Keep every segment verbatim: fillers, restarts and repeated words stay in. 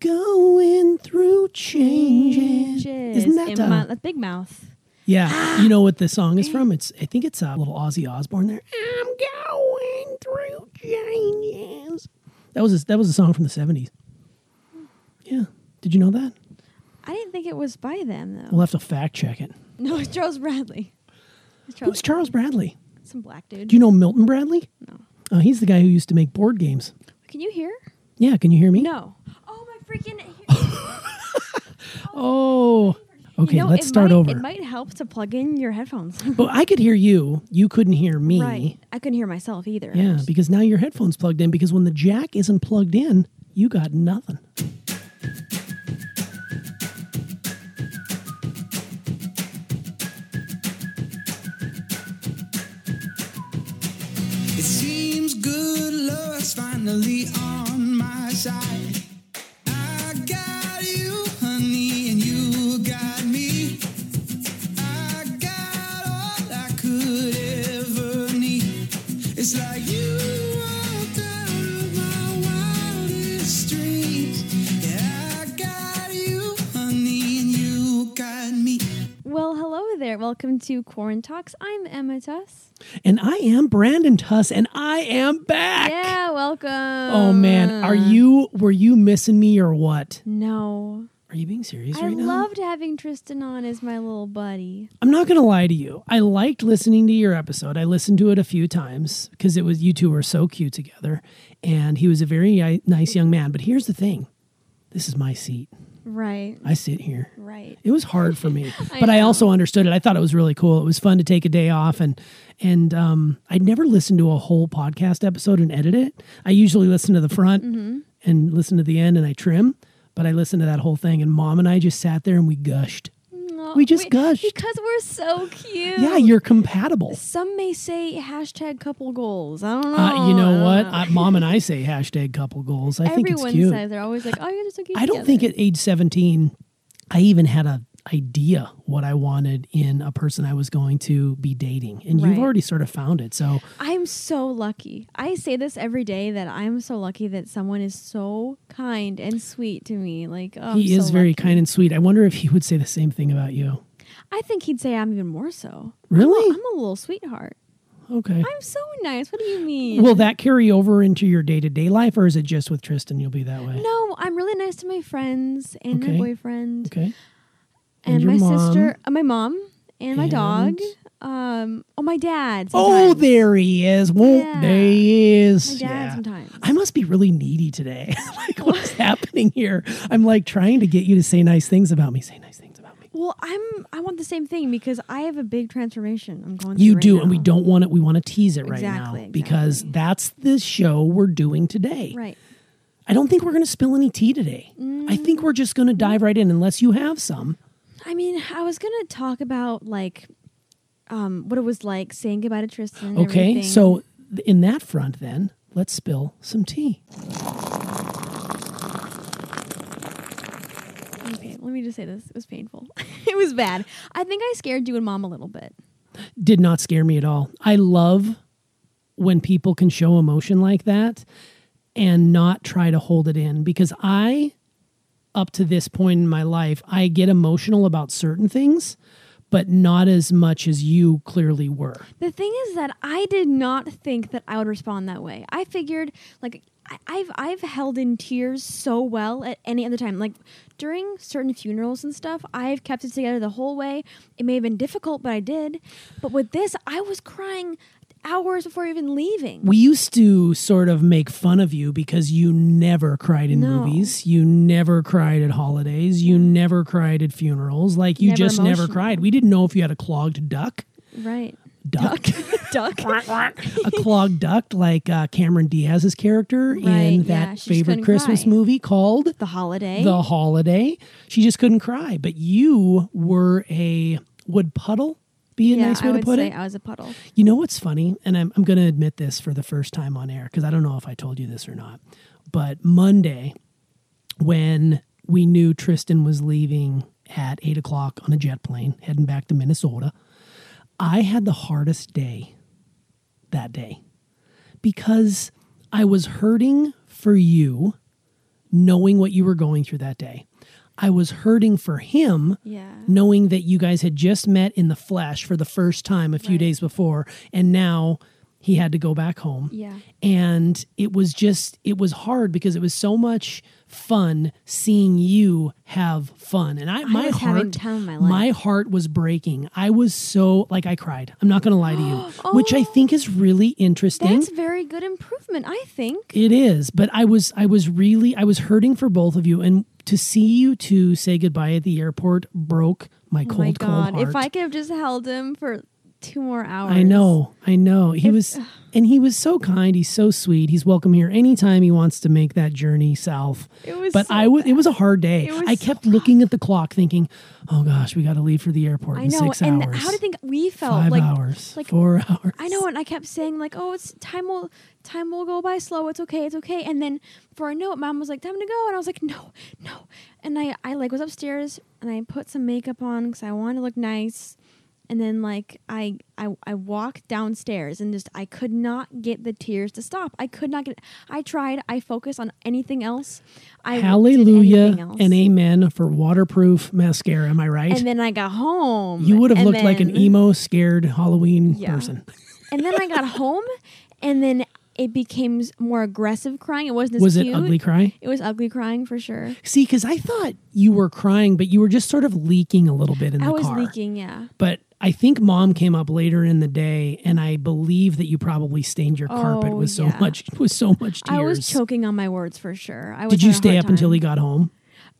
Going through changes. changes. Isn't that a uh, big mouth? Yeah. Ah. You know what the song is from? It's I think it's a uh, little Ozzy Osbourne there. I'm going through changes. That was a, that was a song from the seventies. Yeah. Did you know that? I didn't think it was by them, though. We'll have to fact check it. No, it's Charles Bradley. It's Charles Who's Bradley. Charles Bradley? Some black dude. Do you know Milton Bradley? No. Uh, he's the guy who used to make board games. Can you hear? Yeah, can you hear me? No. Oh, my freaking... oh. Okay, you know, let's start might, over. It might help to plug in your headphones. Well, I could hear you. You couldn't hear me. Right. I couldn't hear myself either. Yeah, because now your headphone's plugged in, because when the jack isn't plugged in, you got nothing. Finally on my side. I got you, honey, and you got me. I got all I could ever need. It's like you walked out of my wildest dreams. Yeah, I got you, honey, and you got me. Well, hello there. Welcome to Corn Talks. I'm Emma Tuss. And I am Brandon Tuss, and I am back. Yeah, welcome. Oh man, are you? Were you missing me or what? No. Are you being serious I right now? I loved having Tristan on as my little buddy. I'm not gonna lie to you. I liked listening to your episode. I listened to it a few times because it was you two were so cute together, and he was a very nice young man. But here's the thing: this is my seat. Right. I sit here. Right. It was hard for me, I but know. I also understood it. I thought it was really cool. It was fun to take a day off, and and um, I'd never listened to a whole podcast episode and edit it. I usually listen to the front mm-hmm. and listen to the end, and I trim. But I listened to that whole thing, and Mom and I just sat there and we gushed. No, we just we, gushed because we're so cute. Yeah, you're compatible. Some may say hashtag couple goals. I don't know. Uh, you know what? Know. I, Mom and I say hashtag couple goals. I Everyone think it's cute. Everyone says they're always like, "Oh, you're just so cute." I don't together. think at age seventeen, I even had a idea what I wanted in a person I was going to be dating, and right. you've already sort of found it. So I'm so lucky. I say this every day that I'm so lucky that someone is so kind and sweet to me. Like oh, he I'm is so very lucky. kind and sweet. I wonder if he would say the same thing about you. I think he'd say I'm even more so. Really, I'm a, I'm a little sweetheart. Okay, I'm so nice. What do you mean? Will that carry over into your day to day life, or is it just with Tristan? You'll be that way. No, I'm really nice to my friends and okay. my boyfriend. Okay. And, and my mom. sister, uh, my mom, and, and my dog. Um, oh, my dad. Sometimes. Oh, there he is. Well, yeah. There he is. My dad yeah. sometimes. I must be really needy today. Like, what? what's happening here? I'm like trying to get you to say nice things about me. Say nice things about me. Well, I'm. I want the same thing because I have a big transformation. I'm going. Through you right do, now. and we don't want it. We want to tease it right exactly, now because exactly. that's the show we're doing today. Right. I don't think we're going to spill any tea today. Mm. I think we're just going to dive right in, unless you have some. I mean, I was going to talk about, like, um, what it was like saying goodbye to Tristan and okay, everything. So in that front, then, let's spill some tea. Okay, let me just say this. It was painful. It was bad. I think I scared you and Mom a little bit. Did not scare me at all. I love when people can show emotion like that and not try to hold it in, because I... up to this point in my life, I get emotional about certain things, but not as much as you clearly were. The thing is that I did not think that I would respond that way. I figured, like, I, I've I've held in tears so well at any other time. Like, during certain funerals and stuff, I've kept it together the whole way. It may have been difficult, but I did. But with this, I was crying hours before even leaving. We used to sort of make fun of you because you never cried in no. movies. You never cried at holidays. You never cried at funerals. Like, you never just emotional. never cried. We didn't know if you had a clogged duck. Right. Duck. Duck. duck. A clogged duck, like uh, Cameron Diaz's character right, in that yeah, favorite Christmas cry. movie called... The Holiday. The Holiday. She just couldn't cry. But you were a... would puddle be a yeah, nice way I to would put say it. I was a puddle. You know what's funny, and I'm I'm going to admit this for the first time on air because I don't know if I told you this or not. But Monday, when we knew Tristan was leaving at eight o'clock on a jet plane heading back to Minnesota, I had the hardest day that day because I was hurting for you knowing what you were going through that day. I was hurting for him, yeah. knowing that you guys had just met in the flesh for the first time a few right. days before, and now he had to go back home. Yeah. And it was just, it was hard because it was so much fun seeing you have fun. And I, I my heart, my, my heart was breaking. I was so, like, I cried. I'm not going to lie to you, oh, which I think is really interesting. That's very good improvement, I think. It is. But I was, I was really, I was hurting for both of you. And to see you two say goodbye at the airport broke my cold, oh my God. cold heart. If I could have just held him for two more hours. I know, I know. He if, was, uh, and he was so kind. He's so sweet. He's welcome here anytime he wants to make that journey south. It was, but so I was. It was a hard day. I kept so looking at the clock, thinking, "Oh gosh, we got to leave for the airport I in know, six and hours." How do you think we felt? Five like, hours, like four hours. I know, and I kept saying, "Like, oh, it's time will time will go by slow. It's okay, it's okay." And then before I knew it, Mom was like, "Time to go," and I was like, "No, no." And I, I like was upstairs and I put some makeup on because I wanted to look nice. And then, like, I, I I walked downstairs and just, I could not get the tears to stop. I could not get, I tried. I focused on anything else. I Hallelujah else. and amen for waterproof mascara. Am I right? And then I got home. You would have looked then, like an emo, scared Halloween yeah. person. And then I got home, and then it became more aggressive crying. It wasn't as Was cute. it ugly crying? It was ugly crying for sure. See, because I thought you were crying, but you were just sort of leaking a little bit in I the car. I was leaking, yeah. But I think Mom came up later in the day, and I believe that you probably stained your oh, carpet with so yeah. much with so much tears. I was choking on my words for sure. I was Did you stay up time. until he got home?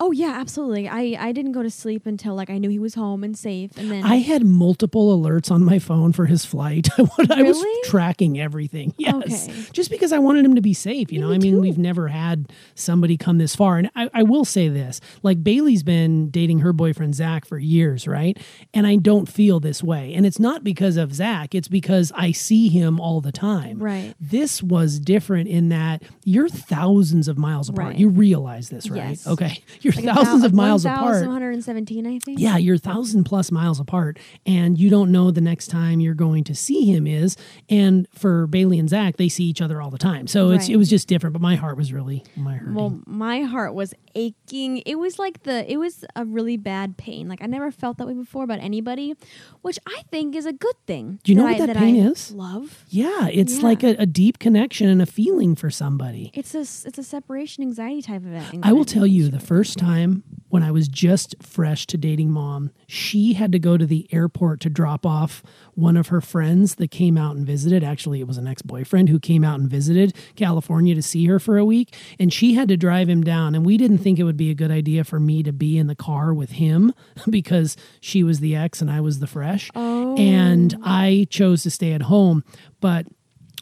Oh yeah, absolutely. I, I didn't go to sleep until like I knew he was home and safe. And then I had multiple alerts on my phone for his flight. I, would, really? I was tracking everything. Yes, okay. Just because I wanted him to be safe. You know, Me I mean, too. We've never had somebody come this far. And I, I will say this: like Bailey's been dating her boyfriend Zach for years, right? And I don't feel this way. And it's not because of Zach. It's because I see him all the time. Right. This was different in that you're thousands of miles apart. Right. You realize this, right? Yes. Okay. You're You're like thousands of miles apart. one thousand one hundred seventeen, I think. Yeah, you're thousand plus miles apart, and you don't know the next time you're going to see him is. And for Bailey and Zach, they see each other all the time, so right. it's it was just different. But my heart was really my hurting. Well, my heart was aching. It was like the it was a really bad pain. Like I never felt that way before about anybody, which I think is a good thing. Do you know what that pain is? Love. Yeah, it's yeah. like a, a deep connection and a feeling for somebody. It's a it's a separation anxiety type of it. I will tell you the first time when I was just fresh to dating Mom, she had to go to the airport to drop off one of her friends that came out and visited. Actually, it was an ex-boyfriend who came out and visited California to see her for a week, and she had to drive him down. And we didn't think it would be a good idea for me to be in the car with him because she was the ex and I was the fresh. Oh. And I chose to stay at home, but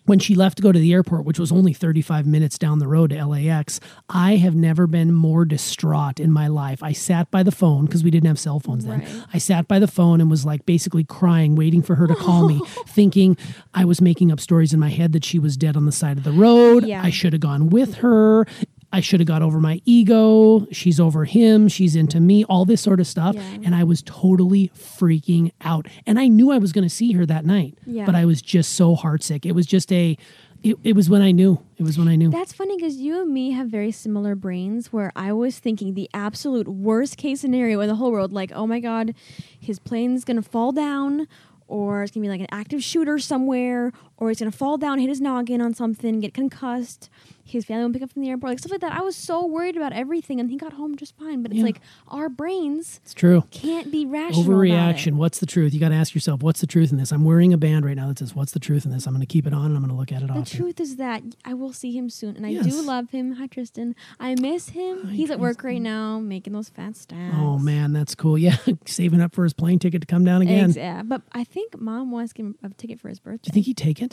when she left to go to the airport, which was only thirty-five minutes down the road to L A X, I have never been more distraught in my life. I sat by the phone, because we didn't have cell phones then. Right. I sat by the phone and was like basically crying, waiting for her to call me, thinking I was making up stories in my head that she was dead on the side of the road. Yeah. I should have gone with her. I should have got over my ego. She's over him. She's into me. All this sort of stuff. Yeah. And I was totally freaking out. And I knew I was going to see her that night. Yeah. But I was just so heartsick. It was just a... It, it was when I knew. It was when I knew. That's funny because you and me have very similar brains where I was thinking the absolute worst case scenario in the whole world. Like, oh my God, his plane's going to fall down. Or it's going to be like an active shooter somewhere. Or he's going to fall down, hit his noggin on something, get concussed. His family won't pick up from the airport, like stuff like that. I was so worried about everything, and he got home just fine. But it's yeah. like our brains it's true. can't be rational. Overreaction. What's the truth? You got to ask yourself, what's the truth in this? I'm wearing a band right now that says, what's the truth in this? I'm going to keep it on, and I'm going to look at it often. The truth is that I will see him soon, and I yes. do love him. Hi, Tristan. I miss him. Hi, He's Tristan. at work right now making those fat stacks. Oh, man, that's cool. Yeah, saving up for his plane ticket to come down again. Yeah, but I think Mom wants to give him a ticket for his birthday. Do you think he'd take it?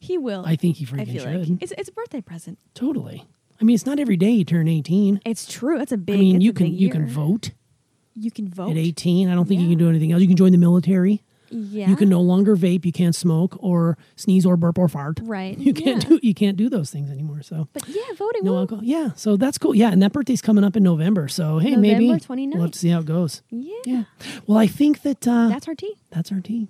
He will. I think he freaking I feel should. Like. It's, it's a birthday present. Totally. I mean, it's not every day you turn eighteen. It's true. That's a big. I mean, you can you year. can vote. You can vote at eighteen. I don't think yeah. you can do anything else. You can join the military. Yeah. You can no longer vape. You can't smoke or sneeze or burp or fart. Right. You can't yeah. do you can't do those things anymore. So. But yeah, voting. No won't. alcohol. Yeah. So that's cool. Yeah, and that birthday's coming up in November. So hey, November maybe twenty-ninth. We'll have to see how it goes. Yeah. Yeah. Well, I think that uh, that's our tea. That's our tea.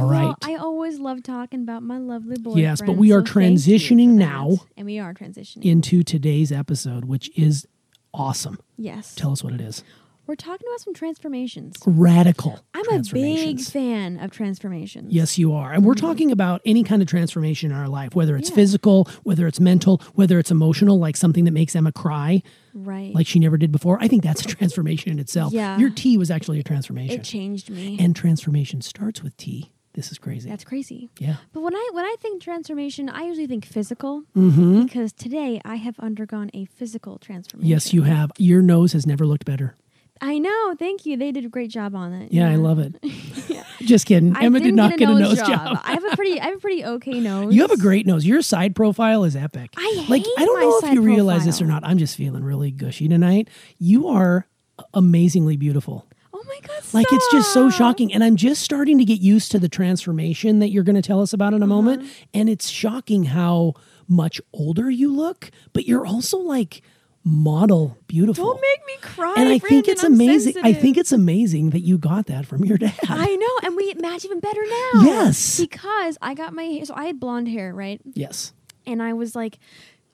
All right. Well, I always love talking about my lovely boyfriend. Yes, but we are so transitioning now. That. And we are transitioning. Into today's episode, which is awesome. Yes. Tell us what it is. We're talking about some transformations. Radical I'm transformations. A big fan of transformations. Yes, you are. And we're talking about any kind of transformation in our life, whether it's yeah. physical, whether it's mental, whether it's emotional, like something that makes Emma cry. Right. Like she never did before. I think that's a transformation in itself. Yeah. Your tea was actually a transformation. It changed me. And transformation starts with tea. This is crazy. That's crazy. Yeah. But when I when I think transformation, I usually think physical mm-hmm. because today I have undergone a physical transformation. Yes, you have. Your nose has never looked better. I know. Thank you. They did a great job on it. Yeah, yeah. I love it. yeah. Just kidding. I Emma did not get a, get a nose job. job. I have a pretty, I have a pretty okay nose. You have a great nose. Your side profile is epic. I hate like. I don't my know if you profile. realize this or not. I'm just feeling really gushy tonight. You are amazingly beautiful. Oh my God! Stop. Like it's just so shocking, and I'm just starting to get used to the transformation that you're going to tell us about in a uh-huh. moment. And it's shocking how much older you look, but you're also like. Model beautiful. Don't make me cry. And I Brandon, think it's I'm amazing. Sensitive. I think it's amazing that you got that from your dad. I know, and we match even better now. Yes, because I got my so I had blonde hair, right? Yes. And I was like,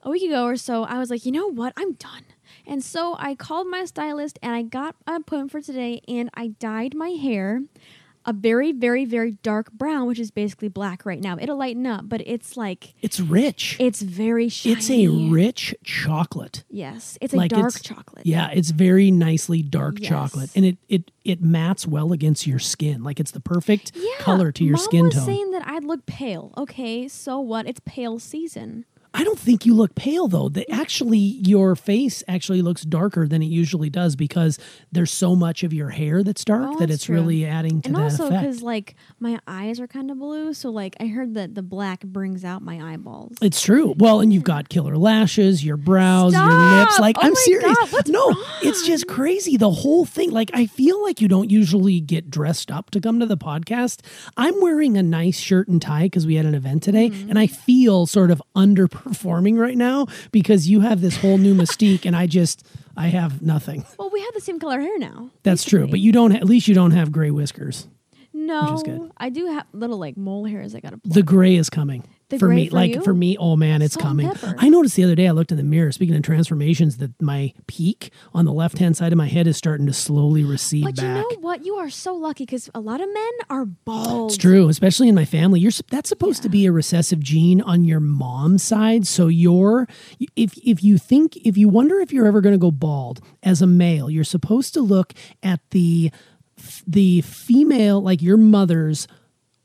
a week ago or so, I was like, you know what? I'm done. And so I called my stylist, and I got an appointment for today, and I dyed my hair a very, very, very dark brown, which is basically black right now. It'll lighten up, but it's like... It's rich. It's very shiny. It's a rich chocolate. Yes. It's like a dark it's, chocolate. Yeah, it's very nicely dark yes. chocolate. And it, it, it mattes well against your skin. Like, it's the perfect yeah, color to your Mom skin tone. Mom was saying that I'd look pale. Okay, so what? It's pale season. I don't think you look pale, though. The, actually, your face actually looks darker than it usually does because there's so much of your hair that's dark oh, that that's it's true. really adding to and that also, effect. And also because, like, my eyes are kind of blue, so, like, I heard that the black brings out my eyeballs. It's true. Well, and you've got killer lashes, your brows, Stop! your lips. Like, oh I'm serious. God, what's no, wrong? It's just crazy, the whole thing. Like, I feel like you don't usually get dressed up to come to the podcast. I'm wearing a nice shirt and tie because we had an event today, mm-hmm. and I feel sort of under. performing right now because you have this whole new mystique and I just I have nothing. Well, we have the same color hair now. That's basically. true, but you don't. At least you don't have gray whiskers. No, which is good. I do have little like mole hairs. I got to. The gray is coming. The for gray me, for like you? for me, oh man, it's Salt coming. I noticed the other day I looked in the mirror. Speaking of transformations, that my peak on the left hand side of my head is starting to slowly recede. But back. But you know what? You are so lucky because a lot of men are bald. It's true, especially in my family. You're that's supposed yeah. to be a recessive gene on your mom's side. So you're if if you think if you wonder if you're ever going to go bald as a male, you're supposed to look at the the female like your mother's.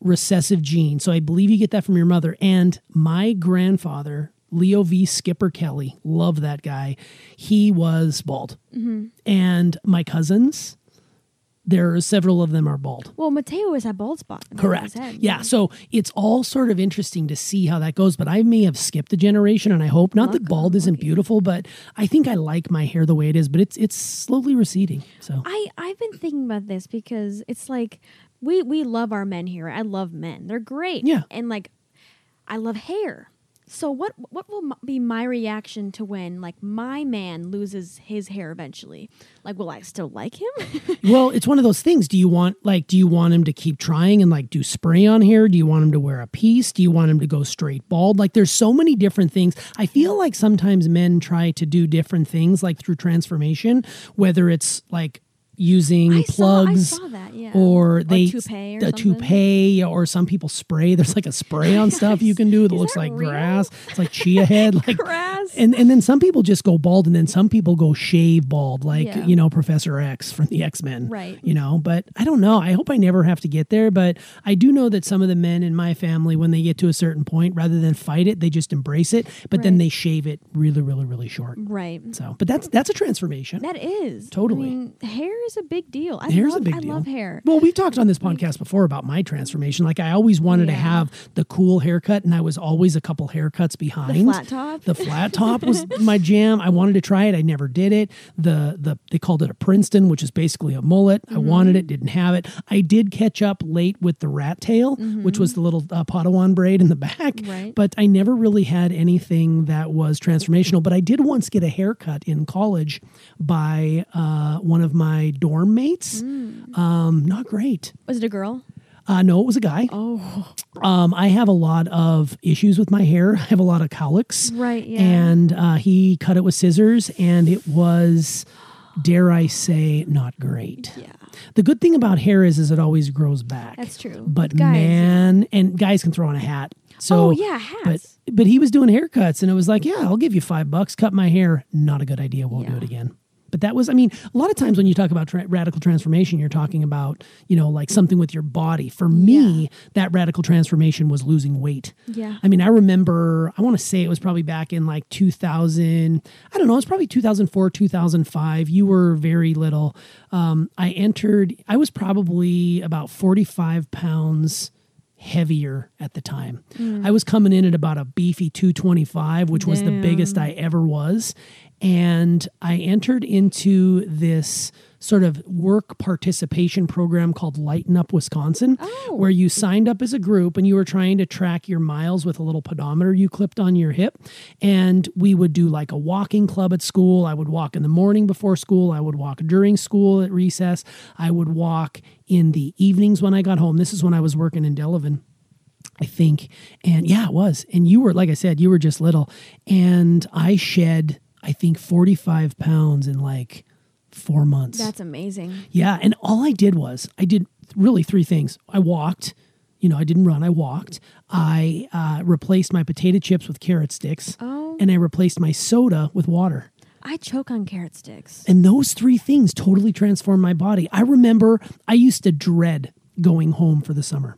Recessive gene. So I believe you get that from your mother. And my grandfather, Leo V. Skipper Kelly, love that guy. He was bald. Mm-hmm. And my cousins, there are several of them are bald. Well, Mateo is a bald spot. Correct. Head, yeah. Know? So it's all sort of interesting to see how that goes. But I may have skipped a generation and I hope not Welcome. that bald isn't okay. beautiful, but I think I like my hair the way it is, but it's it's slowly receding. So I, I've been thinking about this because it's like We we love our men here. I love men. They're great. Yeah. And like, I love hair. So what what will be my reaction to when like my man loses his hair eventually? Like, will I still like him? Well, it's one of those things. Do you want like do you want him to keep trying and like do spray on hair? Do you want him to wear a piece? Do you want him to go straight bald? Like, there's so many different things. I feel like sometimes men try to do different things like through transformation, whether it's like. using I plugs saw, I saw that, yeah. or they a toupee or, the toupee or some people spray. There's like a spray on yes. stuff you can do that Is looks that like real? grass. It's like chia head. like grass. And, and then some people just go bald and then some people go shave bald like, yeah. you know, Professor X from the X-Men. Right. You know, but I don't know. I hope I never have to get there. But I do know that some of the men in my family, when they get to a certain point, rather than fight it, they just embrace it. But right. then they shave it really, really, really short. Right. So, but that's that's a transformation. That is. Totally. I mean, hair is a big deal. I Hair's love, a big I deal. love hair. Well, we've talked on this podcast before about my transformation. Like, I always wanted yeah. to have the cool haircut, and I was always a couple haircuts behind. The flat top? The flat top was my jam. I wanted to try it. I never did it. The the They called it a Princeton, which is basically a mullet. Mm-hmm. I wanted it, didn't have it. I did catch up late with the rat tail, mm-hmm. which was the little uh, Padawan braid in the back, right. but I never really had anything that was transformational. But I did once get a haircut in college by uh, one of my dorm mates. Mm. Um, not great. Was it a girl? Uh, no, it was a guy. Oh. Um, I have a lot of issues with my hair. I have a lot of cowlicks. Right, yeah. And uh, he cut it with scissors, and it was, dare I say, not great. Yeah. The good thing about hair is, is it always grows back. That's true. But guys, man, and guys can throw on a hat. So, oh, yeah, hats. But, but he was doing haircuts, and it was like, yeah, I'll give you five bucks, cut my hair. Not a good idea. Won't yeah. do it again. But that was, I mean, a lot of times when you talk about tra- radical transformation, you're talking about, you know, like something with your body. For me, yeah. that radical transformation was losing weight. Yeah. I mean, I remember, I want to say it was probably back in like two thousand, I don't know, it's probably two thousand four, two thousand five. You were very little. Um, I entered, I was probably about forty-five pounds heavier at the time. Mm. I was coming in at about a beefy two twenty-five, which Damn. was the biggest I ever was. And I entered into this sort of work participation program called Lighten Up Wisconsin, oh. where you signed up as a group and you were trying to track your miles with a little pedometer you clipped on your hip. And we would do like a walking club at school. I would walk in the morning before school. I would walk during school at recess. I would walk in the evenings when I got home. This is when I was working in Delavan, I think. And yeah, it was. And you were, like I said, you were just little. And I shed, I think, forty-five pounds in like four months. That's amazing. Yeah. And all I did was, I did really three things. I walked, you know, I didn't run. I walked. I uh, replaced my potato chips with carrot sticks. Oh. And I replaced my soda with water. I choke on carrot sticks. And those three things totally transformed my body. I remember I used to dread going home for the summer.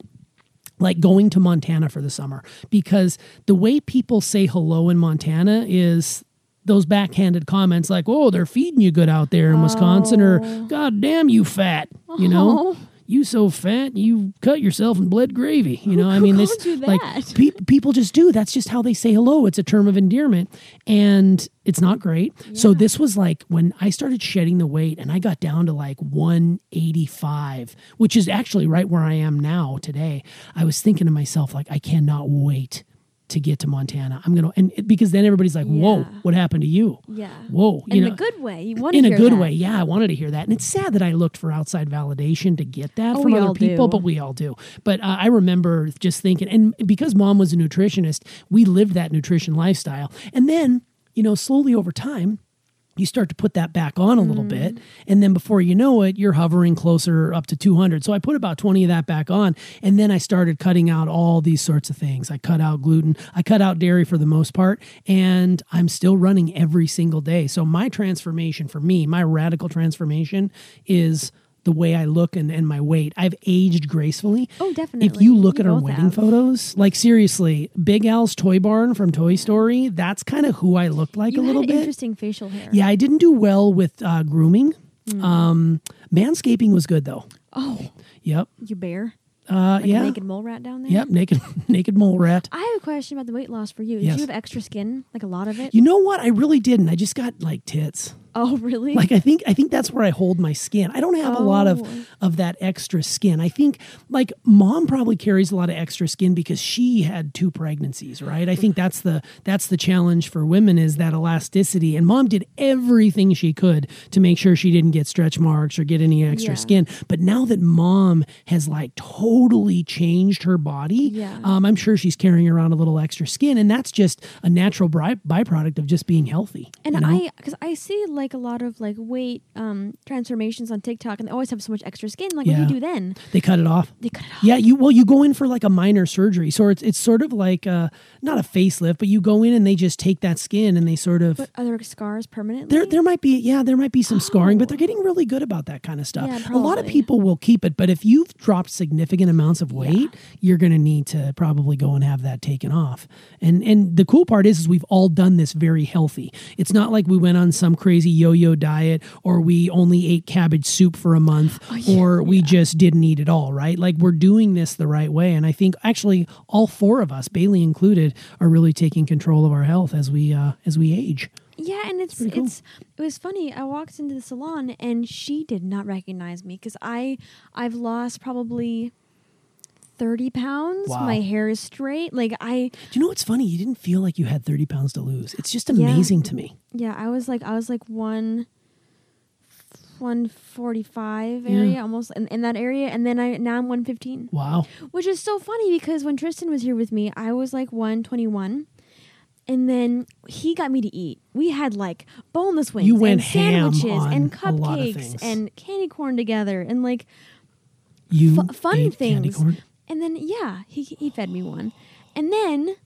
Like going to Montana for the summer. Because the way people say hello in Montana is those backhanded comments like, oh, they're feeding you good out there in oh. Wisconsin, or God damn, you fat, you know, oh. you so fat, you cut yourself and bled gravy. You know, Who I mean, this like pe- people just do. That's just how they say hello. It's a term of endearment, and it's not great. Yeah. So this was like when I started shedding the weight and I got down to like one eighty-five, which is actually right where I am now today. I was thinking to myself, like, I cannot wait to get to Montana. I'm going to, and because then everybody's like, whoa, yeah. what happened to you? Yeah. Whoa. You in know, a good way. You want to hear that. In a good that. way. Yeah. I wanted to hear that. And it's sad that I looked for outside validation to get that oh, from other people, do. but we all do. But uh, I remember just thinking, and because mom was a nutritionist, we lived that nutrition lifestyle. And then, you know, slowly over time, you start to put that back on a little mm. bit. And then before you know it, you're hovering closer up to two hundred. So I put about twenty of that back on. And then I started cutting out all these sorts of things. I cut out gluten. I cut out dairy for the most part. And I'm still running every single day. So my transformation for me, my radical transformation is the way I look and, and my weight. I've aged gracefully. Oh, definitely. If you look you at our wedding have. photos, like seriously, Big Al's Toy Barn from Toy Story, that's kind of who I looked like you a little bit. Interesting facial hair. Yeah, I didn't do well with uh, grooming. Mm. Um, manscaping was good though. Oh. Yep. You bear? Uh, like yeah. a naked mole rat down there? Yep, naked naked mole rat. I have a question about the weight loss for you. Did yes. you have extra skin? Like a lot of it? You know what? I really didn't. I just got like tits. Oh, really? Like I think I think that's where I hold my skin. I don't have oh. a lot of, of that extra skin. I think like mom probably carries a lot of extra skin because she had two pregnancies, right? I think that's the that's the challenge for women is that elasticity. And mom did everything she could to make sure she didn't get stretch marks or get any extra yeah. skin. But now that mom has like totally changed her body, yeah. um, I'm sure she's carrying around a little extra skin, and that's just a natural by- byproduct of just being healthy. And you know? I because I see like. Like a lot of like weight um, transformations on TikTok, and they always have so much extra skin. Like, yeah. what do you do then? They cut it off. They cut it off. Yeah, you well, you go in for like a minor surgery, so it's it's sort of like a, not a facelift, but you go in and they just take that skin and they sort of. But are there scars permanently? There, there might be. Yeah, there might be some oh. scarring, but they're getting really good about that kind of stuff. Yeah, a lot of people will keep it, but if you've dropped significant amounts of weight, yeah. you're going to need to probably go and have that taken off. And and the cool part is, is we've all done this very healthy. It's not like we went on some crazy yo-yo diet, or we only ate cabbage soup for a month, oh, yeah, or we yeah. just didn't eat at all, right? Like we're doing this the right way. And I think actually all four of us, Bailey included, are really taking control of our health as we uh, as we age. Yeah, and it's it's, cool. it's it was funny. I walked into the salon and she did not recognize me because I I've lost probably thirty pounds. Wow. My hair is straight. Like I. Do you know what's funny? You didn't feel like you had thirty pounds to lose. It's just amazing yeah. to me. Yeah, I was like, I was like one. one forty-five area, yeah. almost in, in that area, and then I now I'm one fifteen. Wow. Which is so funny because when Tristan was here with me, I was like one twenty-one. And then he got me to eat. We had like boneless wings and sandwiches and cupcakes and candy corn together and like you f- fun things. And then yeah, he he fed me one. And then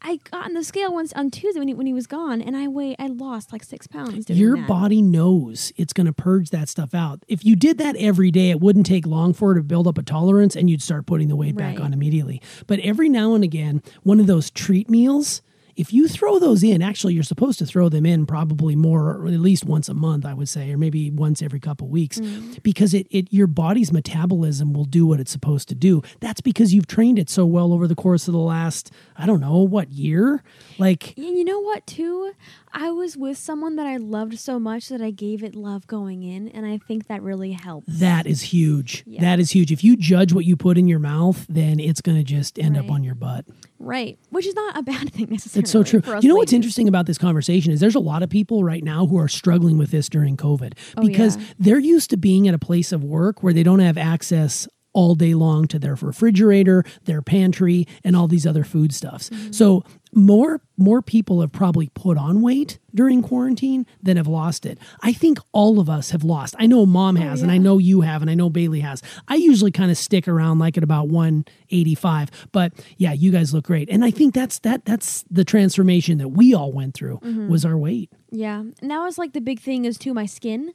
I got on the scale once on Tuesday when he when he was gone, and I weigh I lost like six pounds. Doing Your that. body knows it's going to purge that stuff out. If you did that every day, it wouldn't take long for it to build up a tolerance, and you'd start putting the weight right. back on immediately. But every now and again, one of those treat meals. If you throw those in, actually, you're supposed to throw them in probably more, or at least once a month, I would say, or maybe once every couple weeks, mm. because it, it your body's metabolism will do what it's supposed to do. That's because you've trained it so well over the course of the last, I don't know, what year? Like, and you know what, too? I was with someone that I loved so much that I gave it love going in, and I think that really helps. That is huge. Yeah. That is huge. If you judge what you put in your mouth, then it's going to just end right. up on your butt. Right, which is not a bad thing necessarily. It's so true. You know ladies. What's interesting about this conversation is there's a lot of people right now who are struggling with this during COVID oh, because yeah. they're used to being at a place of work where they don't have access all day long to their refrigerator, their pantry, and all these other food stuffs. Mm-hmm. So more more people have probably put on weight during quarantine than have lost it. I think all of us have lost. I know Mom has, oh, yeah. and I know you have, and I know Bailey has. I usually kind of stick around like at about one eighty-five, but yeah, you guys look great. And I think that's that that's the transformation that we all went through mm-hmm. was our weight. Yeah. Now it's like the big thing is too my skin,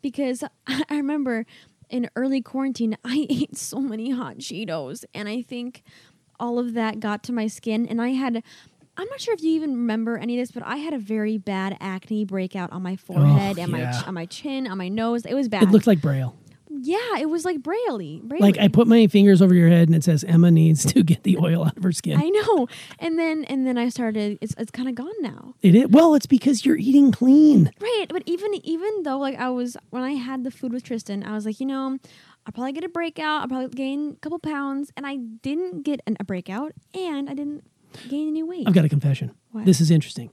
because I remember in early quarantine, I ate so many hot Cheetos, and I think all of that got to my skin. And I had, I'm not sure if you even remember any of this, but I had a very bad acne breakout on my forehead, oh, and yeah. my on my chin, on my nose. It was bad. It looked like Braille. Yeah, it was like Braille-y. Braille-y. Like I put my fingers over your head, and it says Emma needs to get the oil out of her skin. I know, and then and then I started. It's it's kind of gone now. It is. Well, it's because you're eating clean, right? But even even though like I was when I had the food with Tristan, I was like, you know, I'll probably get a breakout. I'll probably gain a couple pounds, and I didn't get an, a breakout, and I didn't gain any weight. I've got a confession. What? This is interesting.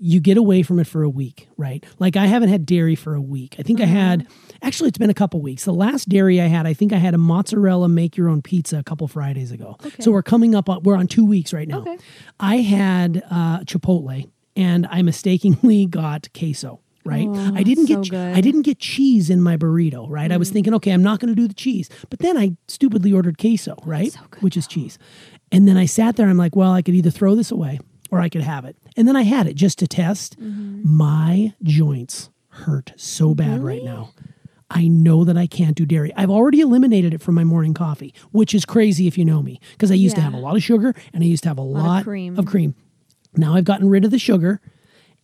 You get away from it for a week, right? Like I haven't had dairy for a week. I think mm-hmm. I had, actually it's been a couple weeks. The last dairy I had, I think I had a mozzarella make your own pizza a couple Fridays ago. Okay. So we're coming up, on, we're on two weeks right now. Okay. I had uh, Chipotle and I mistakenly got queso. Right, oh, I didn't so get good. I didn't get cheese in my burrito. Right, mm. I was thinking, okay, I'm not going to do the cheese, but then I stupidly ordered queso, right, so good, which though. Is cheese, and then I sat there. And I'm like, well, I could either throw this away or I could have it, and then I had it just to test. Mm-hmm. My joints hurt so bad really? right now. I know that I can't do dairy. I've already eliminated it from my morning coffee, which is crazy if you know me, because I used yeah. to have a lot of sugar and I used to have a, a lot, lot of, cream. of cream. Now I've gotten rid of the sugar.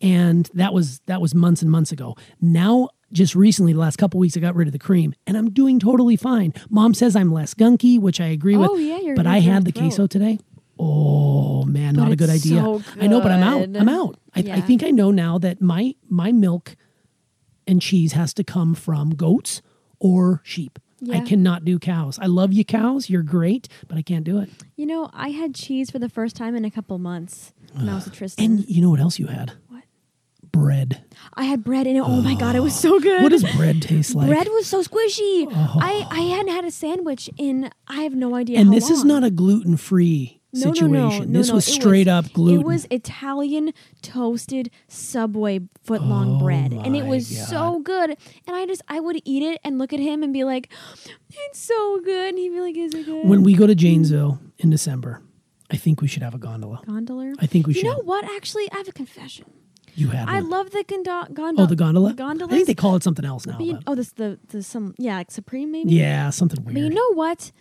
And that was that was months and months ago. Now, just recently, the last couple of weeks, I got rid of the cream, and I'm doing totally fine. Mom says I'm less gunky, which I agree oh, with. Oh yeah, you're. But I had the throat. queso today. Oh man, but not a good idea. So good. I know, but I'm out. I'm out. I, yeah. I think I know now that my my milk and cheese has to come from goats or sheep. Yeah. I cannot do cows. I love you cows. You're great, but I can't do it. You know, I had cheese for the first time in a couple months when uh, I was with Tristan. And you know what else you had? Bread. I had bread in it. Oh, oh my God, it was so good. What does bread taste like? Bread was so squishy. Oh. I, I hadn't had a sandwich in, I have no idea and how this long. Is not a gluten-free no, situation. No, no, no, this no, was straight was, up gluten. It was Italian toasted Subway footlong oh bread. And it was God. so good. And I just, I would eat it and look at him and be like, it's so good. And he'd be like, is it good? When we go to Janesville in December, I think we should have a gondola. Gondola? I think we should. You know what? Actually, I have a confession. You had I one. love the gondola. Gondol- oh, the gondola? The gondolas. I think they call it something else now. You, oh, this the, the some yeah, like Supreme maybe? Yeah, something weird. But you know what?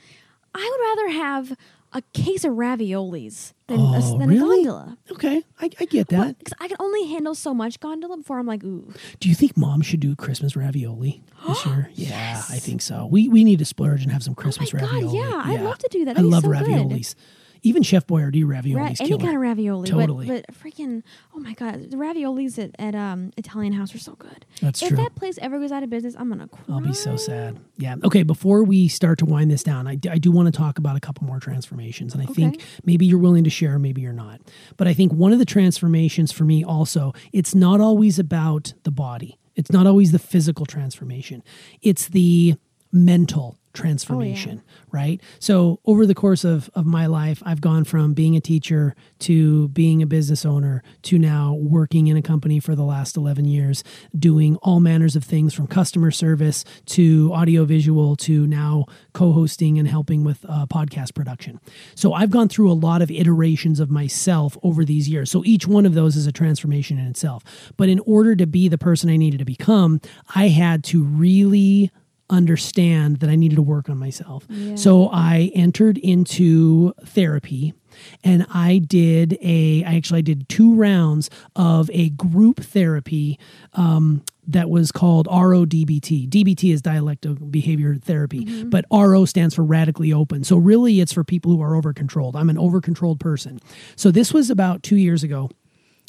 I would rather have a case of raviolis than, oh, a, than really? a gondola. Okay, I, I get that. Because well, I can only handle so much gondola before I'm like, ooh. Do you think Mom should do Christmas ravioli this year? Yeah, yes. I think so. We we need to splurge and have some Christmas oh my ravioli. God, yeah, yeah, I'd love to do that. That'd I love so raviolis. Good. Even Chef Boyardee raviolis. Ra- any killer. kind of ravioli. Totally. But, but freaking, oh my God, the raviolis at, at um, Italian House are so good. That's if true. If that place ever goes out of business, I'm going to cry. I'll be so sad. Yeah. Okay, before we start to wind this down, I, d- I do want to talk about a couple more transformations. And I okay. think maybe you're willing to share, maybe you're not. But I think one of the transformations for me also, it's not always about the body. It's not always the physical transformation. It's the mental transformation, oh, yeah. right? So over the course of, of my life, I've gone from being a teacher to being a business owner to now working in a company for the last eleven years, doing all manners of things from customer service to audiovisual to now co-hosting and helping with uh, podcast production. So I've gone through a lot of iterations of myself over these years. So each one of those is a transformation in itself. But in order to be the person I needed to become, I had to really understand that I needed to work on myself. Yeah. So I entered into therapy, and I did a, I actually did two rounds of a group therapy um, that was called R O D B T. D B T is dialectical behavior therapy, mm-hmm. but R O stands for radically open. So really it's for people who are over-controlled. I'm an over-controlled person. So this was about two years ago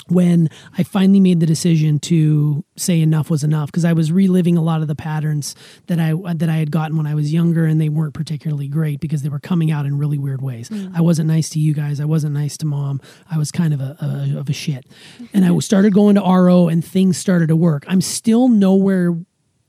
when I finally made the decision to say enough was enough, because I was reliving a lot of the patterns that I that I had gotten when I was younger, and they weren't particularly great because they were coming out in really weird ways. Mm-hmm. I wasn't nice to you guys. I wasn't nice to mom. I was kind of a, a of a shit. And I started going to R O, and things started to work. I'm still nowhere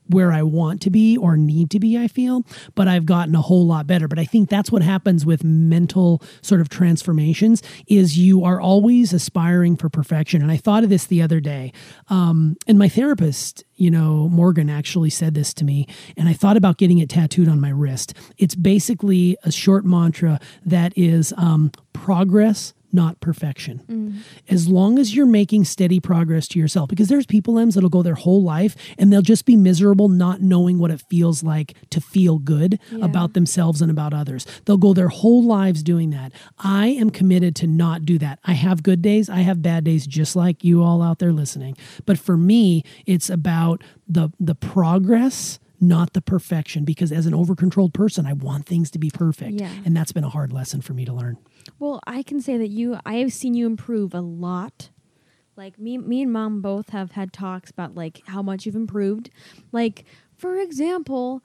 where I want to be or need to be, I feel, but I've gotten a whole lot better. But I think that's what happens with mental sort of transformations, is you are always aspiring for perfection. And I thought of this the other day, um, and my therapist, you know, Morgan, actually said this to me, and I thought about getting it tattooed on my wrist. It's basically a short mantra that is um, progress, not perfection. Mm. As long as you're making steady progress to yourself, because there's people, Ems, that'll go their whole life and they'll just be miserable not knowing what it feels like to feel good yeah. about themselves and about others. They'll go their whole lives doing that. I am committed to not do that. I have good days. I have bad days, just like you all out there listening. But for me, it's about the the progress, not the perfection, because as an over-controlled person, I want things to be perfect. Yeah. And that's been a hard lesson for me to learn. Well, I can say that you, I have seen you improve a lot. Like me, me and mom both have had talks about like how much you've improved. Like, for example,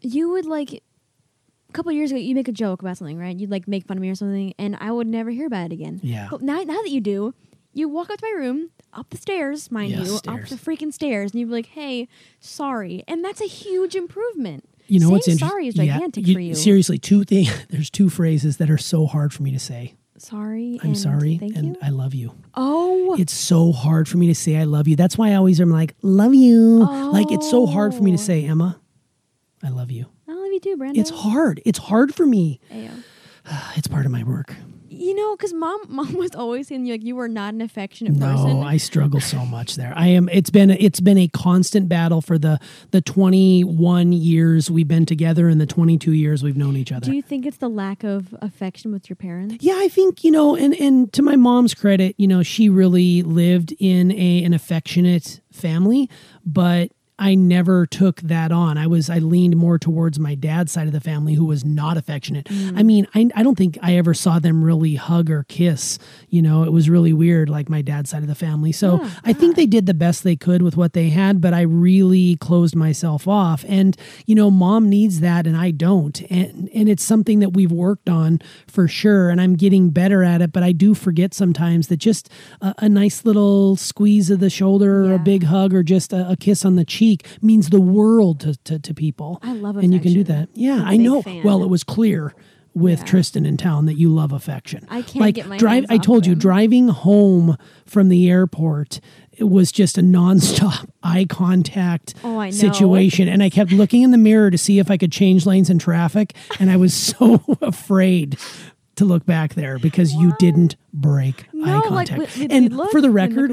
you would like a couple of years ago, you make a joke about something, right? You'd like make fun of me or something, and I would never hear about it again. Yeah. But now, now that you do, you walk up to my room, up the stairs, mind yeah, you, stairs. up the freaking stairs, and you'd be like, "Hey, sorry," and that's a huge improvement. You know, Saying what's interesting? Sorry is gigantic yeah, you, for you. Seriously, two things. There's two phrases that are so hard for me to say. Sorry. I'm and sorry. Thank and you. I love you. Oh. It's so hard for me to say I love you. That's why I always am like, love you. Oh. Like, it's so hard for me to say, Emma, I love you. I love you too, Brandon. It's hard. It's hard for me. Ayo. It's part of my work. You know, because mom, mom was always saying like you were not an affectionate no, person. No, I struggle so much there. I am. It's been it's been a constant battle for the the twenty-one years we've been together and the twenty-two years we've known each other. Do you think it's the lack of affection with your parents? Yeah, I think, you know, and and to my mom's credit, you know, she really lived in a an affectionate family, but I never took that on. I was I leaned more towards my dad's side of the family, who was not affectionate. Mm. I mean, I, I don't think I ever saw them really hug or kiss. You know, it was really weird, like my dad's side of the family. So yeah, I think they did the best they could with what they had, but I really closed myself off. And, you know, mom needs that and I don't. And and it's something that we've worked on for sure. And I'm getting better at it, but I do forget sometimes that just a, a nice little squeeze of the shoulder yeah. or a big hug or just a, a kiss on the cheek means the world to, to, to people. I love affection. And you can do that. Yeah, I know. Fan. Well, it was clear with yeah. Tristan in town that you love affection. I can't like, get my drive, hands I told off you, him. Driving home from the airport, it was just a nonstop eye contact oh, I know. situation. And I kept looking in the mirror to see if I could change lanes in traffic. And I was so afraid to look back there because what? you didn't break no, eye contact. Like, we, we and looked, for the record,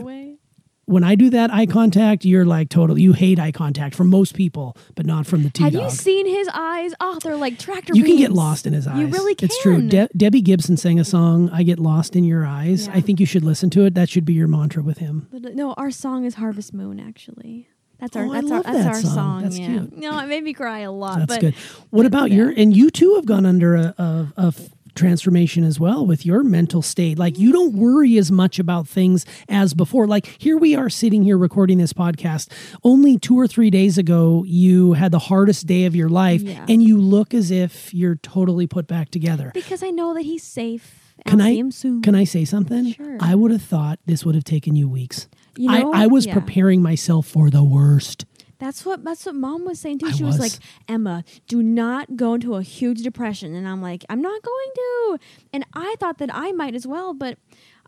when I do that eye contact, you're like totally, you hate eye contact from most people, but not from the T-Dog. Have you seen his eyes? Oh, they're like tractor beams. You can get lost in his eyes. You really can. It's true. De- Debbie Gibson sang a song, I Get Lost in Your Eyes. Yeah. I think you should listen to it. That should be your mantra with him. No, our song is Harvest Moon, actually. That's our, oh, that's our, that's that our song. song. That's yeah. cute. No, it made me cry a lot. That's but, good. What about yeah. your, and you too have gone under a, a, a transformation as well with your mental state. Like, you don't worry as much about things as before. Like, here we are sitting here recording this podcast. Only two or three days ago, you had the hardest day of your life, yeah. and you look as if you're totally put back together. Because I know that he's safe. Can I'll I see him soon. Can I say something? Sure. I would have thought this would have taken you weeks. You know? I, I was yeah. preparing myself for the worst. That's what that's what Mom was saying, too. I she was. was like, Emma, do not go into a huge depression. And I'm like, I'm not going to. And I thought that I might as well, but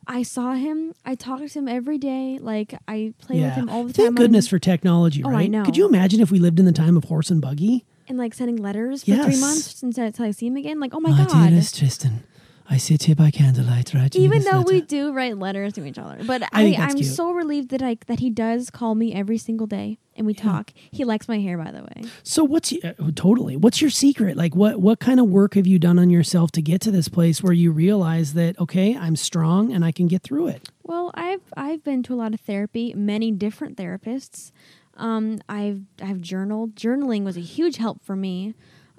I saw him. I talked to him every day. Like, I played yeah. with him all the Thank time. Thank goodness for technology, oh, right? I know. Could you imagine if we lived in the time of horse and buggy? And, like, sending letters for yes. three months until I see him again? Like, oh, my, my God. My dearest Tristan, I sit here by candlelight, right? Even though letter. we do write letters to each other. But I, I I'm cute. so relieved that I, that he does call me every single day and we yeah. talk. He likes my hair, by the way. So what's, uh, totally, what's your secret? Like what, what kind of work have you done on yourself to get to this place where you realize that, okay, I'm strong and I can get through it? Well, I've, I've been to a lot of therapy, many different therapists. Um, I've, I've journaled. Journaling was a huge help for me.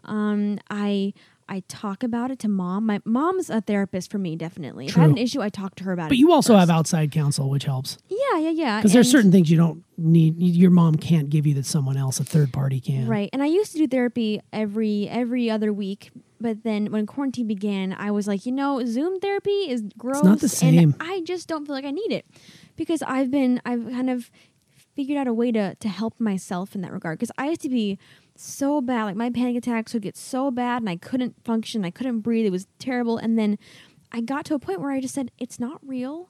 Um, I... I talk about it to Mom. My mom's a therapist for me, definitely. True. If I have an issue, I talk to her about it. But you also first. have outside counsel, which helps. Yeah, yeah, yeah. Because there's certain things you don't need. Your mom can't give you that someone else, a third party, can. Right. And I used to do therapy every every other week. But then when quarantine began, I was like, you know, Zoom therapy is gross. It's not the same. And I just don't feel like I need it. Because I've been, I've kind of figured out a way to, to help myself in that regard. Because I used to be... so bad, like my panic attacks would get so bad and I couldn't function, I couldn't breathe, it was terrible. And then I got to a point where I just said, it's not real.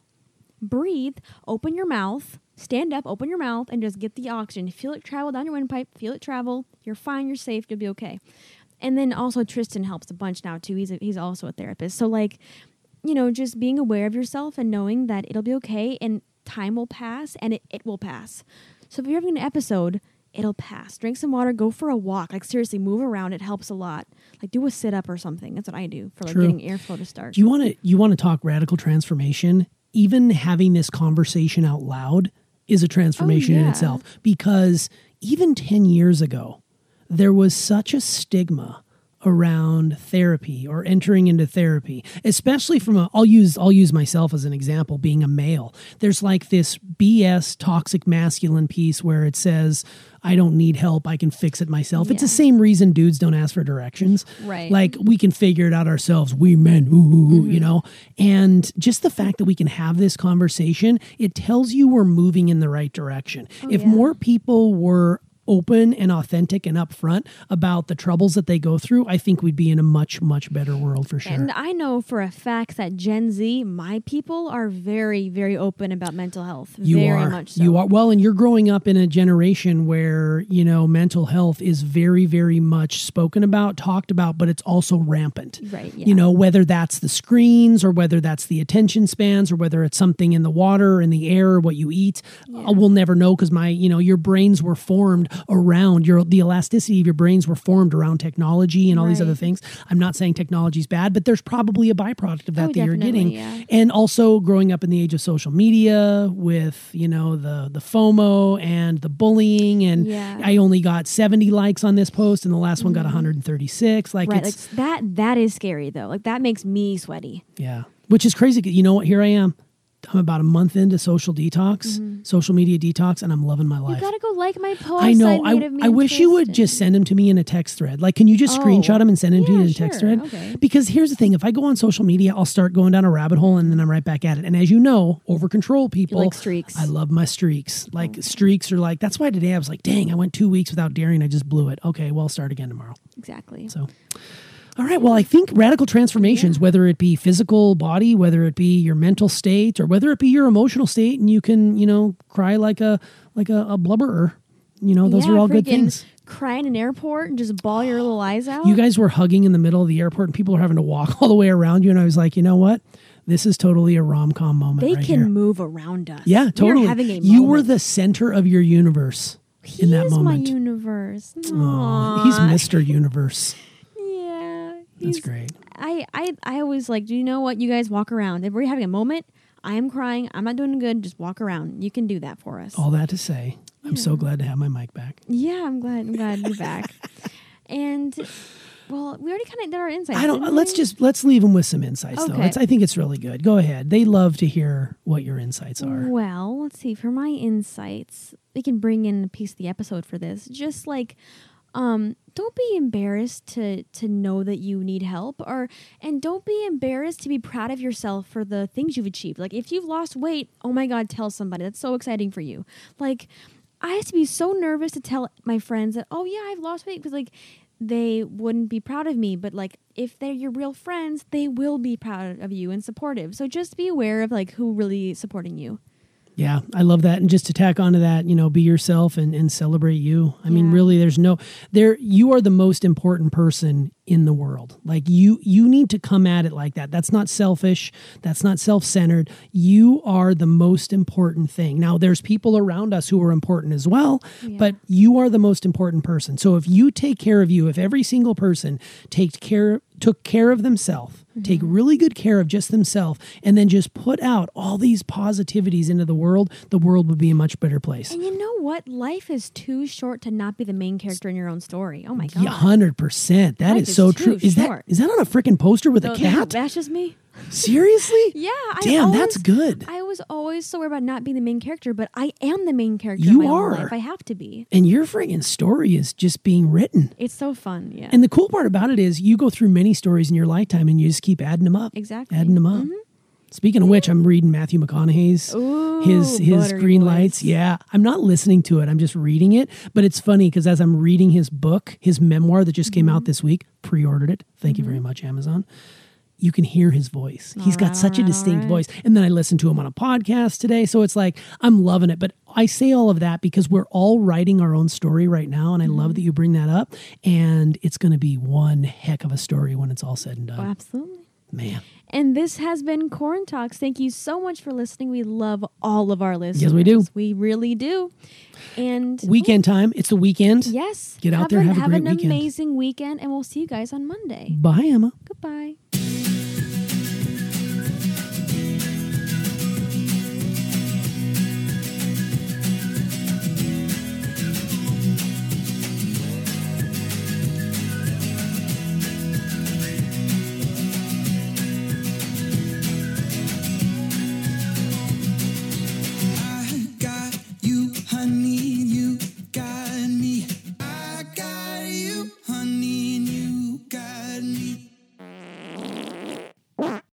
Breathe, open your mouth, stand up, open your mouth, and just get the oxygen. Feel it travel down your windpipe, feel it travel, you're fine, you're safe, you'll be okay. And then also Tristan helps a bunch now too, he's a, he's also a therapist. So like, you know, just being aware of yourself and knowing that it'll be okay and time will pass and it, it will pass. So if you're having an episode, it'll pass. Drink some water. Go for a walk. Like, seriously, move around. It helps a lot. Like, do a sit-up or something. That's what I do for, like, True. getting airflow to start. Do you want to you want to talk radical transformation? Even having this conversation out loud is a transformation oh, yeah. in itself. Because even ten years ago, there was such a stigma around therapy or entering into therapy, especially from a, I'll use, I'll use myself as an example, being a male. There's like this B S toxic masculine piece where it says, I don't need help. I can fix it myself. Yeah. It's the same reason dudes don't ask for directions. Right. Like we can figure it out ourselves. We men, ooh, ooh, ooh, mm-hmm. you know, and just the fact that we can have this conversation, it tells you we're moving in the right direction. Oh, if yeah. more people were open and authentic and upfront about the troubles that they go through, I think we'd be in a much, much better world for sure. And I know for a fact that Gen Z, my people, are very, very open about mental health. You very are. much so. You are. Well, and you're growing up in a generation where, you know, mental health is very, very much spoken about, talked about, but it's also rampant. Right. Yeah. You know, whether that's the screens or whether that's the attention spans or whether it's something in the water, in the air, or what you eat, yeah. uh, we'll never know because my, you know, your brains were formed around your the elasticity of your brains were formed around technology and all right. these other things. I'm not saying technology's bad, but there's probably a byproduct of that oh, that you're getting. Yeah. And also growing up in the age of social media with, you know, the the FOMO and the bullying and yeah. I only got seventy likes on this post and the last one mm-hmm. got one hundred thirty-six. Like, right. it's, like that that is scary though. Like that makes me sweaty. Yeah. Which is crazy. You know what? Here I am. I'm about a month into social detox, mm-hmm. social media detox, and I'm loving my life. You gotta go like my post. I know. I, I, I wish you would just send them to me in a text thread. Like, can you just oh. screenshot them and send them yeah, to me in a sure. text thread? Okay. Because here's the thing: if I go on social media, I'll start going down a rabbit hole, and then I'm right back at it. And as you know, over control people, you like streaks. I love my streaks. Like oh. streaks are like that's why today I was like, dang, I went two weeks without dairy, and I just blew it. Okay, well, I'll start again tomorrow. Exactly. So. All right. Well, I think radical transformations, yeah. whether it be physical body, whether it be your mental state, or whether it be your emotional state, and you can, you know, cry like a like a, a blubberer. You know, those yeah, are all good things. Cry in an airport and just bawl your little eyes out. You guys were hugging in the middle of the airport, and people are having to walk all the way around you. And I was like, you know what? This is totally a rom-com moment. They right can here. move around us. Yeah, totally. We're having a moment. You were the center of your universe he in that moment. He's my universe. Aww. He's Mister Universe. That's great. I, I, I always like, do you know what? You guys walk around. If we're having a moment, I am crying. I'm not doing good. Just walk around. You can do that for us. All that to say, yeah. I'm so glad to have my mic back. Yeah, I'm glad. I'm glad you're back. And, well, we already kind of did our insights. I don't, let's we? just, let's leave them with some insights, okay. though. It's, I think it's really good. Go ahead. They love to hear what your insights are. Well, let's see. For my insights, we can bring in a piece of the episode for this. Just like... um, don't be embarrassed to to know that you need help, or and don't be embarrassed to be proud of yourself for the things you've achieved. Like, if you've lost weight, oh my God, tell somebody. That's so exciting for you. Like, I used to be so nervous to tell my friends that, oh yeah, I've lost weight, because like they wouldn't be proud of me. But like, if they're your real friends, they will be proud of you and supportive. So just be aware of like who really is supporting you. Yeah, I love that. And just to tack onto that, you know, be yourself and, and celebrate you. I yeah. mean, really, there's no there. You are the most important person in the world. Like you, you need to come at it like that. That's not selfish. That's not self-centered. You are the most important thing. Now, there's people around us who are important as well, yeah. but you are the most important person. So if you take care of you, if every single person takes care took care of themselves, mm-hmm. take really good care of just themselves, and then just put out all these positivities into the world, the world would be a much better place. And you know what? Life is too short to not be the main character in your own story. Oh my God. one hundred percent. That is, is so true. Is short. that is that on a freaking poster with no, a cat? That's just me. Seriously? Yeah. Damn, always, that's good. I was always so worried about not being the main character, but I am the main character you in my are. Own life. I have to be. And your friggin' story is just being written. It's so fun, yeah. And the cool part about it is you go through many stories in your lifetime and you just keep adding them up. Exactly. Adding them up. Mm-hmm. Speaking of which, I'm reading Matthew McConaughey's Ooh, his his Green voice. Lights. Yeah, I'm not listening to it. I'm just reading it. But it's funny because as I'm reading his book, his memoir that just mm-hmm. came out this week, pre-ordered it. Thank mm-hmm. you very much, Amazon. You can hear his voice. All He's got right, such a distinct right. voice. And then I listened to him on a podcast today. So it's like, I'm loving it. But I say all of that because we're all writing our own story right now. And I mm-hmm. love that you bring that up. And it's going to be one heck of a story when it's all said and done. Oh, absolutely. Man. And this has been Corn Talks. Thank you so much for listening. We love all of our listeners. Yes, we do. We really do. And weekend ooh. time. It's the weekend. Yes. Get out have there. An, have a have great weekend. Have an amazing weekend. And we'll see you guys on Monday. Bye, Emma. Goodbye.